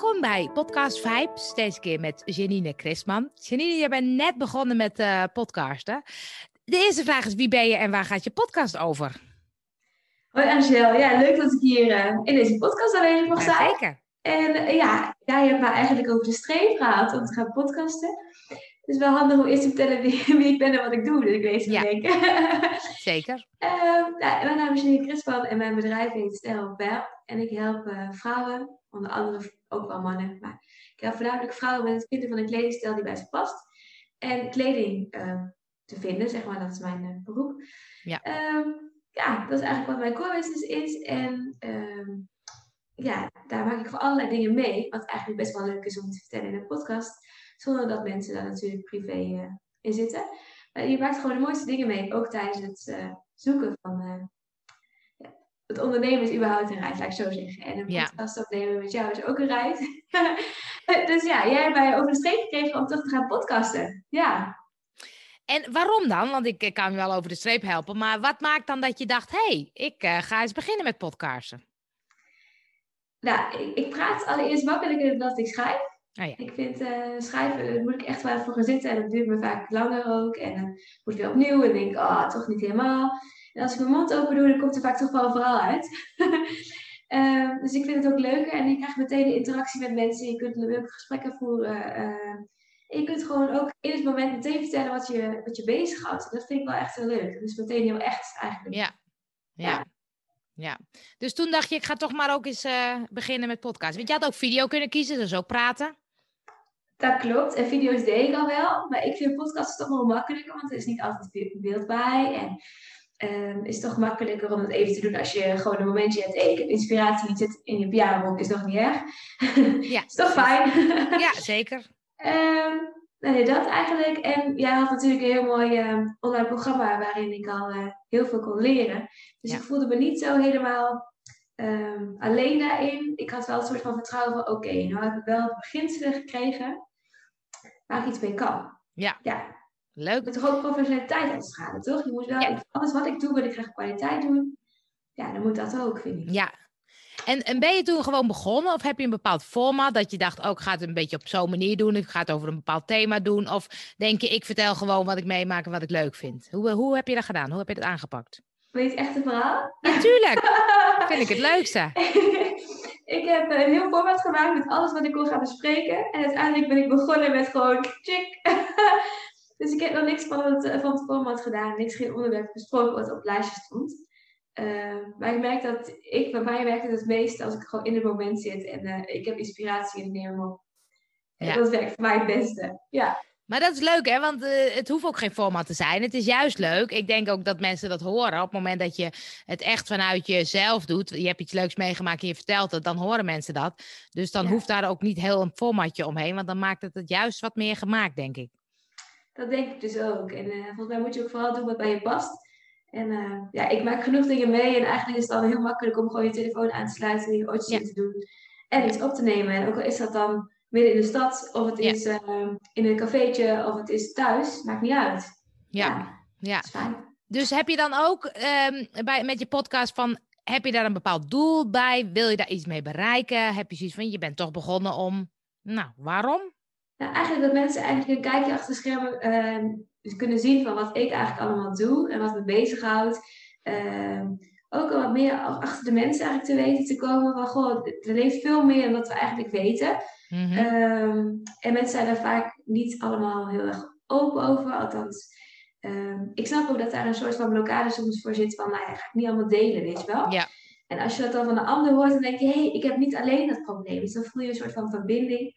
Welkom bij Podcast Vibes, deze keer met Janine Krisman. Janine, jij bent net begonnen met podcasten. De eerste vraag is, wie ben je en waar gaat je podcast over? Hoi Angel, ja, leuk dat ik hier in deze podcast aanwezig mag zijn. Zeker. En jij hebt me eigenlijk over de streep gehaald om te gaan podcasten. Het is wel handig om eerst te vertellen wie ik ben en wat ik doe, dus ik weet het niet. Zeker. Mijn naam is Janine Krisman en mijn bedrijf heet Evelien Bell. En ik help vrouwen, onder andere ook wel mannen, maar ik help voornamelijk vrouwen met het vinden van een kledingstijl die bij ze past. En kleding te vinden, zeg maar, dat is mijn beroep. Ja. Dat is eigenlijk wat mijn core business is. En daar maak ik voor allerlei dingen mee, wat eigenlijk best wel leuk is om te vertellen in een podcast. Zonder dat mensen daar natuurlijk privé in zitten. Je maakt gewoon de mooiste dingen mee. Ook tijdens het zoeken van het ondernemen is überhaupt een reis, laat ik zo zeggen. En een podcast opnemen met jou is ook een reis. Dus jij hebt mij over de streep gekregen om toch te gaan podcasten. Ja. En waarom dan? Want ik kan je wel over de streep helpen. Maar wat maakt dan dat je dacht, ik ga eens beginnen met podcasten? Nou, ik praat allereerst makkelijker dan ik schrijf. Oh ja. Ik vind schrijven, daar moet ik echt wel voor gaan zitten. En dat duurt me vaak langer ook. En dan moet ik weer opnieuw en denk ik, toch niet helemaal. En als ik mijn mond open doe, dan komt er vaak toch wel vooral uit. Dus ik vind het ook leuker. En je krijgt meteen de interactie met mensen. Je kunt leuke gesprekken voeren. En je kunt gewoon ook in het moment meteen vertellen wat je bezighoudt. Dat vind ik wel echt heel leuk. Dus meteen heel echt eigenlijk. Ja. Dus toen dacht je, ik ga toch maar ook eens beginnen met podcast. Want je had ook video kunnen kiezen, dus ook praten. Dat klopt. En video's deed ik al wel. Maar ik vind podcasts toch wel makkelijker. Want er is niet altijd beeld bij. En het is toch makkelijker om het even te doen. Als je gewoon een momentje hebt. Ik heb inspiratie. Niet zit in je pyjama-broek. Is nog niet erg. Ja. Is toch fijn? Ja, zeker. Dat eigenlijk. En jij had natuurlijk een heel mooi online programma waarin ik al heel veel kon leren. Dus ik voelde me niet zo helemaal alleen daarin. Ik had wel een soort van vertrouwen van nou heb ik wel het beginselen gekregen waar ik iets mee kan. Ja. Leuk. Je moet toch ook professionaliteit uitstralen, toch? Je moet wel alles wat ik doe, wil ik graag kwaliteit doen. Ja, dan moet dat ook, vind ik. Ja. En ben je toen gewoon begonnen of heb je een bepaald format dat je dacht, ik ga het een beetje op zo'n manier doen, ik ga het over een bepaald thema doen? Of denk je, ik vertel gewoon wat ik meemaak en wat ik leuk vind? Hoe heb je dat gedaan? Hoe heb je dat aangepakt? Weet je het echt een verhaal? Natuurlijk. Ja, vind ik het leukste. Ik heb een heel format gemaakt met alles wat ik wil gaan bespreken. En uiteindelijk ben ik begonnen met gewoon tjik. Dus ik heb nog niks van het format gedaan. Niks, geen onderwerp besproken wat op lijstjes stond. Maar ik merk dat bij mij werkt het meest als ik gewoon in het moment zit en ik heb inspiratie en ik neem hem op. Dat werkt voor mij het beste. Ja. Maar dat is leuk, hè? Want het hoeft ook geen format te zijn. Het is juist leuk. Ik denk ook dat mensen dat horen. Op het moment dat je het echt vanuit jezelf doet, je hebt iets leuks meegemaakt en je vertelt het, dan horen mensen dat. Dus dan hoeft daar ook niet heel een formatje omheen, want dan maakt het juist wat meer gemaakt, denk ik. Dat denk ik dus ook. En volgens mij moet je ook vooral doen wat bij je past. En ik maak genoeg dingen mee. En eigenlijk is het dan heel makkelijk om gewoon je telefoon aan te sluiten. En je oortjes te doen. En iets op te nemen. En ook al is dat dan midden in de stad. Of het is in een cafeetje. Of het is thuis. Maakt niet uit. Ja. Dat is fijn. Dus heb je dan ook met je podcast van... Heb je daar een bepaald doel bij? Wil je daar iets mee bereiken? Heb je zoiets van, je bent toch begonnen om... Nou, waarom? Nou, eigenlijk dat mensen eigenlijk een kijkje achter de schermen... Dus kunnen zien van wat ik eigenlijk allemaal doe en wat me bezighoudt. Ook wat meer achter de mensen eigenlijk te weten te komen. Van er leeft veel meer dan wat we eigenlijk weten. Mm-hmm. En mensen zijn daar vaak niet allemaal heel erg open over. Althans, ik snap ook dat daar een soort van blokkade soms voor zit. Van, dat ga ik niet allemaal delen, weet je wel. Ja. En als je dat dan van een ander hoort, dan denk je... ik heb niet alleen dat probleem. Dus dan voel je een soort van verbinding...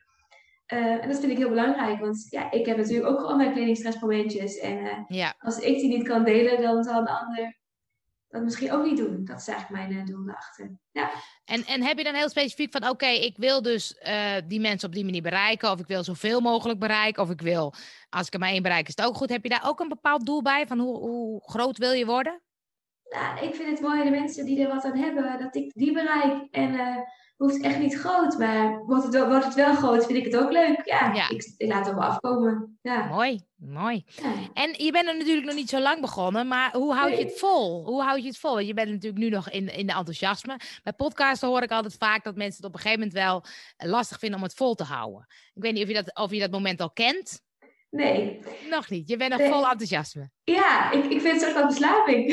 en dat vind ik heel belangrijk, want ik heb natuurlijk ook gewoon mijn kledingstressmomentjes. En als ik die niet kan delen, dan zal een ander dat misschien ook niet doen. Dat is eigenlijk mijn doel erachter. Ja. En heb je dan heel specifiek van, ik wil dus die mensen op die manier bereiken. Of ik wil zoveel mogelijk bereiken. Of ik wil, als ik er maar één bereik, is het ook goed. Heb je daar ook een bepaald doel bij? Van hoe groot wil je worden? Nou, ik vind het mooi, de mensen die er wat aan hebben, dat ik die bereik. En hoeft echt niet groot, maar wordt het wel groot, vind ik het ook leuk. Ja. Ik laat het wel afkomen. Ja. Mooi. Ja. En je bent er natuurlijk nog niet zo lang begonnen, maar hoe houd je het vol? Want je bent natuurlijk nu nog in de enthousiasme. Bij podcasten hoor ik altijd vaak dat mensen het op een gegeven moment wel lastig vinden om het vol te houden. Ik weet niet of je dat moment al kent. Nee. Nog niet. Je bent nog vol enthousiasme. Ja, ik vind het ook wel verslaving.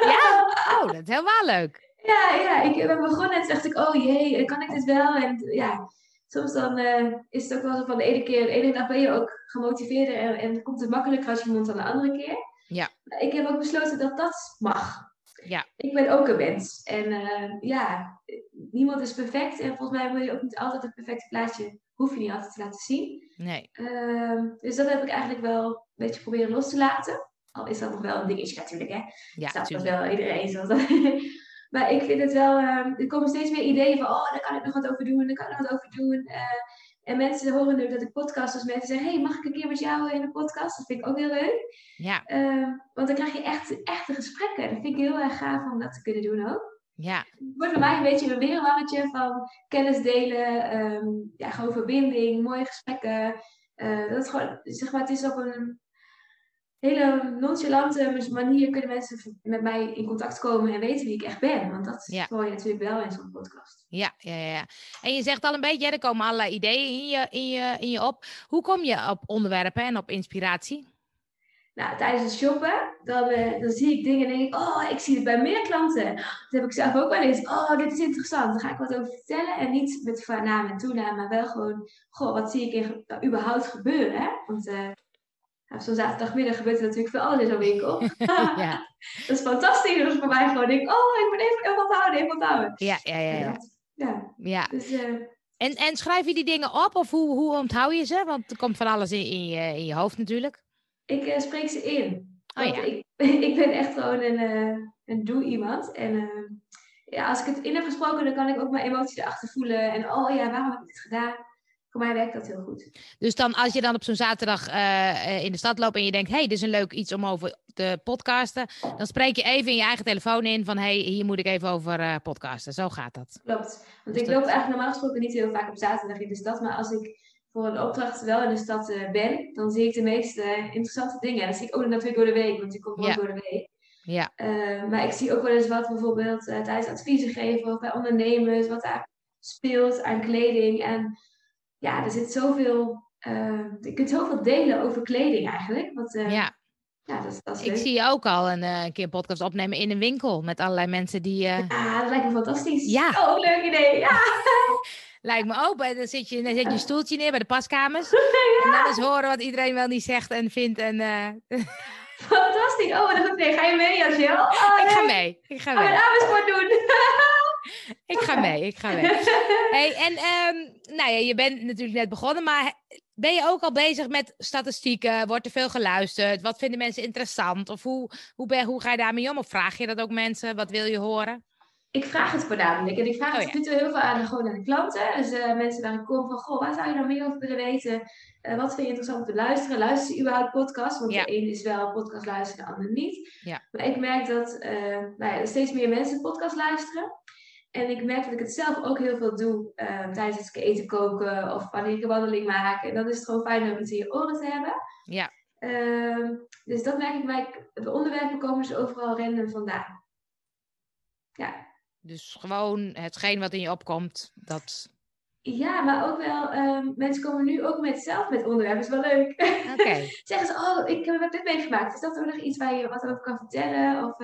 Ja? Oh, dat is helemaal leuk. Ja, ik ben begonnen en toen dacht ik, oh jee, kan ik dit wel? En ja, soms dan is het ook wel zo van de ene dag ben je ook gemotiveerder en komt het makkelijker als je mond dan de andere keer. Ja. Ik heb ook besloten dat dat mag. Ja. Ik ben ook een mens. En niemand is perfect. En volgens mij wil je ook niet altijd het perfecte plaatje, hoef je niet altijd te laten zien. Nee. Dus dat heb ik eigenlijk wel een beetje proberen los te laten. Al is dat nog wel een dingetje natuurlijk, hè. Ja, dat is wel iedereen zoals dat... Maar ik vind het wel, er komen steeds meer ideeën van, oh, daar kan ik nog wat over doen, en mensen horen nu dat ik podcast, dus mensen zeggen, hey, mag ik een keer met jou in een podcast? Dat vind ik ook heel leuk. Ja. Want dan krijg je echt echte gesprekken. Dat vind ik heel erg gaaf om dat te kunnen doen ook. Ja. Het wordt voor mij een beetje een weerwarretje van kennis delen, gewoon verbinding, mooie gesprekken. Dat is gewoon, zeg maar, het is op een... hele nonchalante manier kunnen mensen met mij in contact komen en weten wie ik echt ben. Want dat hoor je natuurlijk wel in zo'n podcast. Ja. En je zegt al een beetje, er komen allerlei ideeën in je op. Hoe kom je op onderwerpen en op inspiratie? Nou, tijdens het shoppen, dan zie ik dingen en denk ik, oh, ik zie het bij meer klanten. Dat heb ik zelf ook wel eens. Oh, dit is interessant, daar ga ik wat over vertellen. En niet met naam en toenaam, maar wel gewoon, wat zie ik überhaupt gebeuren, hè? Want... zo'n zaterdagmiddag gebeurt er natuurlijk veel alles in zo'n winkel. Ja. Dat is fantastisch. Dat is voor mij gewoon, denk ik, ik moet even onthouden. Ja. Dus, en schrijf je die dingen op? Of hoe onthoud je ze? Want er komt van alles in je hoofd natuurlijk. Ik spreek ze in. Ik ben echt gewoon een doe-iemand. En als ik het in heb gesproken, dan kan ik ook mijn emoties erachter voelen. En waarom heb ik dit gedaan? Voor mij werkt dat heel goed. Dus dan als je dan op zo'n zaterdag in de stad loopt en je denkt... hey, dit is een leuk iets om over te podcasten... dan spreek je even in je eigen telefoon in van... hey, hier moet ik even over podcasten. Zo gaat dat. Klopt. Want ik loop eigenlijk normaal gesproken niet heel vaak op zaterdag in de stad... maar als ik voor een opdracht wel in de stad ben... dan zie ik de meest interessante dingen. En dat zie ik ook natuurlijk door de week, want ik kom ook door de week. Ja. Maar ik zie ook wel eens wat bijvoorbeeld tijdens adviezen geven... of bij ondernemers, wat daar speelt aan kleding en... Ja, er zit zoveel... je kunt zoveel delen over kleding eigenlijk. Want, dat is leuk. Ik zie je ook al een keer een podcast opnemen in een winkel. Met allerlei mensen die... Ja, dat lijkt me fantastisch. Ja. Oh, leuk idee. Ja. Lijkt me ook. En dan zet je je stoeltje neer bij de paskamers. Ja. En dan eens horen wat iedereen wel niet zegt en vindt. En, Fantastisch. Oh, wat goed. Ga je mee, Jasjel? Oh, nee. Ik ga mee. Mijn avondsport doen. Ik ga mee. Hey, en je bent natuurlijk net begonnen, maar ben je ook al bezig met statistieken? Wordt er veel geluisterd? Wat vinden mensen interessant? Of hoe ga je daarmee om? Of vraag je dat ook mensen? Wat wil je horen? Ik vraag het voornamelijk. En ik vraag het natuurlijk heel veel aan de klanten. Dus mensen waar ik kom van, waar zou je nou meer over willen weten? Wat vind je interessant om te luisteren? Luister je überhaupt podcast? Want de een is wel podcast luisteren, de ander niet. Ja. Maar ik merk dat er steeds meer mensen podcast luisteren. En ik merk dat ik het zelf ook heel veel doe tijdens het eten koken of wanneer ik een wandeling maak. En dan is het gewoon fijn om het in je oren te hebben. Ja. Dus dat merk ik bij de onderwerpen komen ze overal random vandaan. Ja. Dus gewoon hetgeen wat in je opkomt, dat... Ja, maar ook wel, mensen komen nu ook met onderwerpen, is wel leuk. Okay. Zeggen ze, ik heb dit meegemaakt. Is dat ook nog iets waar je wat over kan vertellen? Of...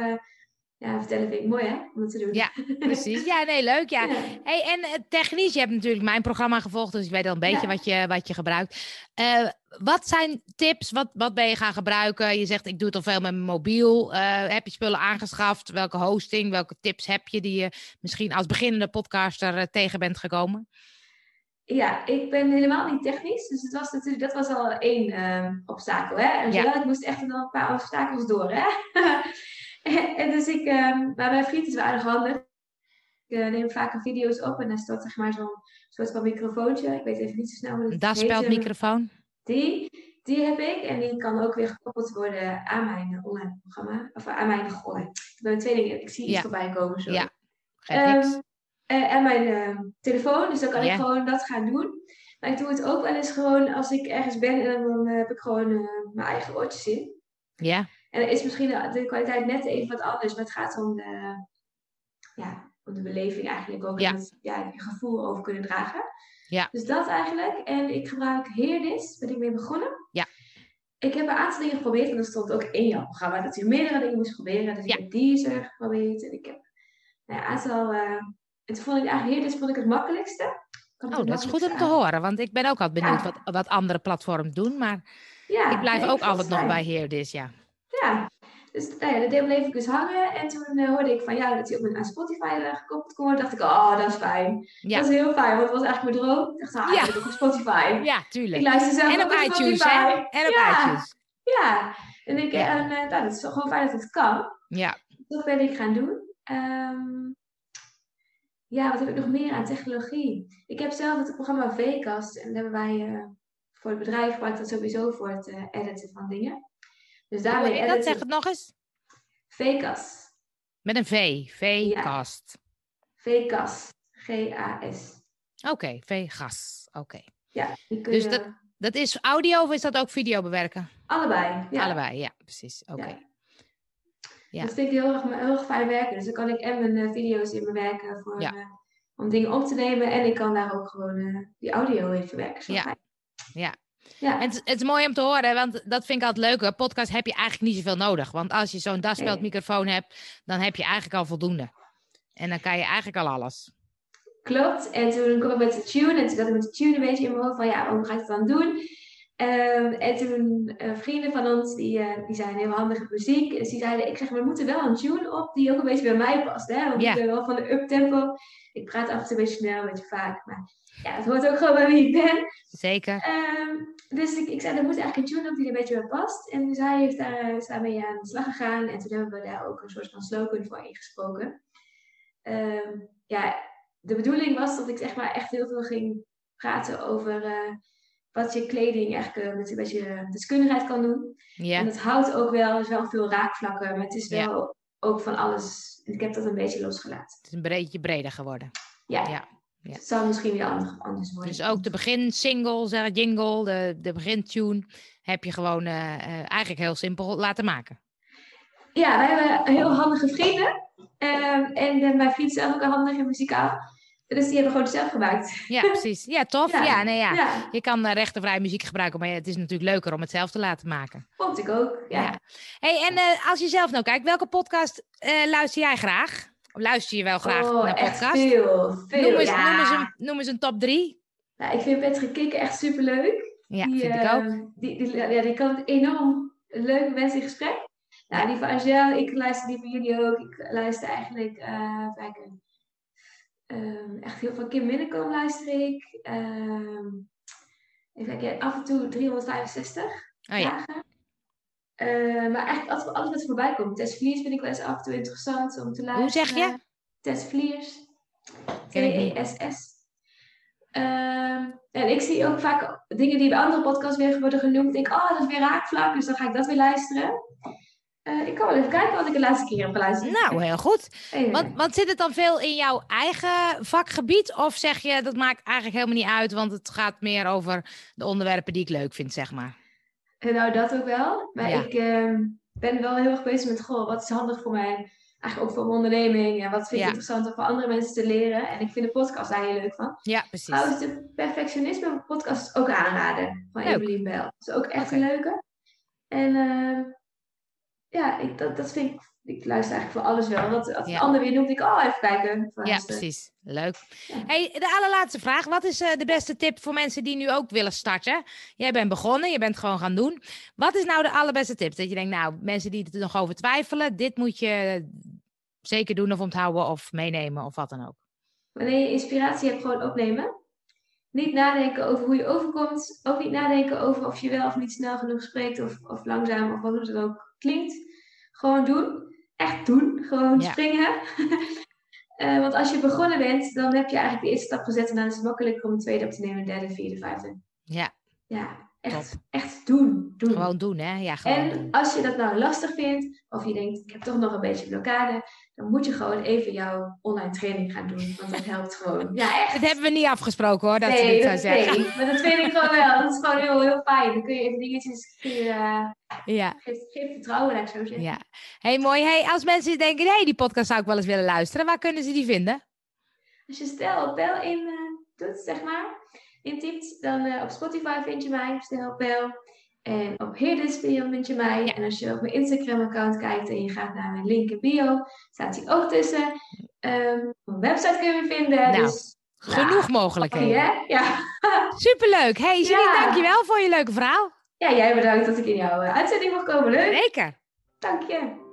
Ja, vertellen vind ik mooi, hè? Om dat te doen. Ja, precies. Ja, nee, leuk, ja. Hey, en technisch, je hebt natuurlijk mijn programma gevolgd, dus ik weet al een beetje wat je gebruikt. Wat zijn tips? Wat ben je gaan gebruiken? Je zegt, ik doe het al veel met mijn mobiel. Heb je spullen aangeschaft? Welke hosting, welke tips heb je die je misschien als beginnende podcaster tegen bent gekomen? Ja, ik ben helemaal niet technisch, dus dat was al één obstakel, hè? En ik moest echt nog een paar obstakels door, hè? En dus maar mijn vriend is wel aardig handig. Ik neem vaker video's op en daar staat zeg maar zo'n soort van microfoontje. Ik weet even niet zo snel hoe dat heet. Spelt microfoon. Die heb ik en die kan ook weer gekoppeld worden aan mijn online programma. Of aan mijn gooi. Ik ben twee dingen. Ik zie iets voorbij komen. Zo. Ja, en mijn telefoon. Dus dan kan ik gewoon dat gaan doen. Maar ik doe het ook wel eens gewoon als ik ergens ben en dan heb ik gewoon mijn eigen oortjes in. Ja. En dan is misschien de kwaliteit net even wat anders, maar het gaat om de beleving eigenlijk ook. En het je gevoel over kunnen dragen. Ja. Dus dat eigenlijk. En ik gebruik Hearthis, ben ik mee begonnen. Ja. Ik heb een aantal dingen geprobeerd, want er stond ook in jouw programma dat je meerdere dingen moest proberen. Dus ik heb Deezer geprobeerd en ik heb een aantal... En toen vond ik eigenlijk Hearthis vond ik het makkelijkste. Dat is goed om te horen, want ik ben ook altijd benieuwd wat andere platforms doen. Maar ik blijf ook altijd nog bij Hearthis, Ja, dus dat bleef ik dus hangen. En toen hoorde ik van jou dat hij ook aan Spotify gekoppeld kon. Dacht ik, dat is fijn. Ja. Dat is heel fijn, want dat was eigenlijk mijn droom. Ik dacht, ik heb op Spotify. Ja, tuurlijk. Ik luister zelf en op iTunes, Spotify. En op iTunes. Ja, en ik dat is gewoon fijn dat het kan. Ja. Dat ben ik gaan doen. Wat heb ik nog meer aan technologie? Ik heb zelf het programma VKAS. En daar hebben wij voor het bedrijf gebruikt dat sowieso voor het editen van dingen. Dus daarmee editen... Dat zeg het nog eens. VKAS. Met een V. VKAS. VKAS. G-A-S. Oké, VKAS. Oké. Ja, dus dat is audio of is dat ook video bewerken? Allebei, ja. Allebei, ja, precies. Oké. Ja. Ja. Dat vind ik heel erg fijn werken. Dus dan kan ik en mijn video's in bewerken om dingen op te nemen. En ik kan daar ook gewoon die audio in verwerken. Zo fijn. Ja. Ja. En het is mooi om te horen, want dat vind ik altijd leuk. Een podcast heb je eigenlijk niet zoveel nodig. Want als je zo'n daspeldmicrofoon hebt, dan heb je eigenlijk al voldoende. En dan kan je eigenlijk al alles. Klopt. En toen kwam ik met de tune. En toen had ik met de tune een beetje in mijn hoofd van, hoe ga ik het dan doen? En toen vrienden van ons, die zijn heel handig in muziek. Dus die zeiden, ik zeg, we moeten wel een tune op die ook een beetje bij mij past. Hè? Want ik ben wel van de uptempo. Ik praat af en toe een beetje snel, een beetje vaak. Maar het hoort ook gewoon bij wie ik ben. Zeker. Dus ik zei, er moet eigenlijk een tune op die er een beetje bij past. En dus hij heeft daarmee aan de slag gegaan. En toen hebben we daar ook een soort van slogan voor ingesproken. De bedoeling was dat ik zeg maar echt heel veel ging praten over... wat je kleding eigenlijk met een beetje deskundigheid kan doen. Yeah. En dat houdt ook wel, is wel veel raakvlakken, maar het is wel ook van alles. Ik heb dat een beetje losgelaten. Het is een beetje breder geworden. Ja. Het zal misschien weer anders worden. Dus ook de beginsingle, jingle, de begintune, heb je gewoon eigenlijk heel simpel laten maken. Ja, wij hebben heel handige vrienden. En mijn vriend is ook handig in muzikaal. Dus die hebben gewoon zelf gemaakt. Ja, precies. Ja, tof. Ja. Je kan rechtenvrij muziek gebruiken, maar het is natuurlijk leuker om het zelf te laten maken. Vond ik ook, ja. Hey, en als je zelf nou kijkt, welke podcast luister jij graag? Of luister je wel graag naar podcast? Echt veel. Noem eens een top 3. Nou, ik vind Patrick Kik echt superleuk. Ja, vind ik ook. Die kan enorm leuke mensen in gesprek. Nou, die van Angel, ik luister die van jullie ook. Ik luister eigenlijk echt heel veel Kim Minnekom luister ik. Even kijken, af en toe 365 dagen. Maar eigenlijk alles wat voorbij komt. Tess Vliers vind ik wel eens af en toe interessant om te luisteren. Hoe zeg je? Tess Vliers. T-E-S-S. En ik zie ook vaak dingen die bij andere podcasts weer worden genoemd. Ik denk, dat is weer raakvlak, dus dan ga ik dat weer luisteren. Ik kan wel even kijken wat ik de laatste keer heb geluisterd. Nou, heel goed. Want zit het dan veel in jouw eigen vakgebied? Of zeg je, dat maakt eigenlijk helemaal niet uit... want het gaat meer over de onderwerpen die ik leuk vind, zeg maar. Nou, dat ook wel. Maar ik ben wel heel erg bezig met... wat is handig voor mij? Eigenlijk ook voor mijn onderneming. En wat vind ik interessant om voor andere mensen te leren? En ik vind de podcast daar heel leuk van. Ja, precies. Trouwens, de perfectionisme podcast ook aanraden. Van Evelien Bell. Dat is ook echt een leuke. En... dat vind ik... Ik luister eigenlijk voor alles wel. Want als de ander weer noemt, denk ik... even kijken. Ja, precies. Leuk. Ja. Hey, de allerlaatste vraag. Wat is de beste tip voor mensen die nu ook willen starten? Jij bent begonnen. Je bent gewoon gaan doen. Wat is nou de allerbeste tip? Dat je denkt, nou, mensen die er nog over twijfelen... dit moet je zeker doen of onthouden of meenemen of wat dan ook. Wanneer je inspiratie hebt, gewoon opnemen. Niet nadenken over hoe je overkomt. Ook niet nadenken over of je wel of niet snel genoeg spreekt... of langzaam of wat dan ook. Klinkt, gewoon doen. Echt doen. Gewoon springen. Want als je begonnen bent, dan heb je eigenlijk de eerste stap gezet en dan is het makkelijker om de tweede op te nemen, de derde, vierde, vijfde. Ja. Echt doen. Gewoon doen, hè? Ja, gewoon en doen. Als je dat nou lastig vindt, of je denkt, ik heb toch nog een beetje blokkade, dan moet je gewoon even jouw online training gaan doen. Want dat helpt gewoon. Ja, echt. Dat hebben we niet afgesproken, hoor. Nee, maar dat vind ik gewoon wel. Dat is gewoon heel, heel fijn. Dan kun je even dingetjes... Geef vertrouwen, laat ik zo zeggen. Ja. Hey, mooi. Hey, als mensen denken, hey, die podcast zou ik wel eens willen luisteren. Waar kunnen ze die vinden? Als je Stel op Bel in doet, zeg maar... intikt, dan op Spotify vind je mij, Stel op Bel. En op Hearthis bio vind je mij. Ja. En als je op mijn Instagram-account kijkt en je gaat naar mijn link in bio, staat die ook tussen. Mijn website kun je vinden. Nou, dus, genoeg mogelijkheden. Okay, ja. Superleuk. Hey, Janine, dankjewel voor je leuke verhaal. Ja, jij bedankt dat ik in jouw uitzending mag komen. Leuk. Zeker. Dank je.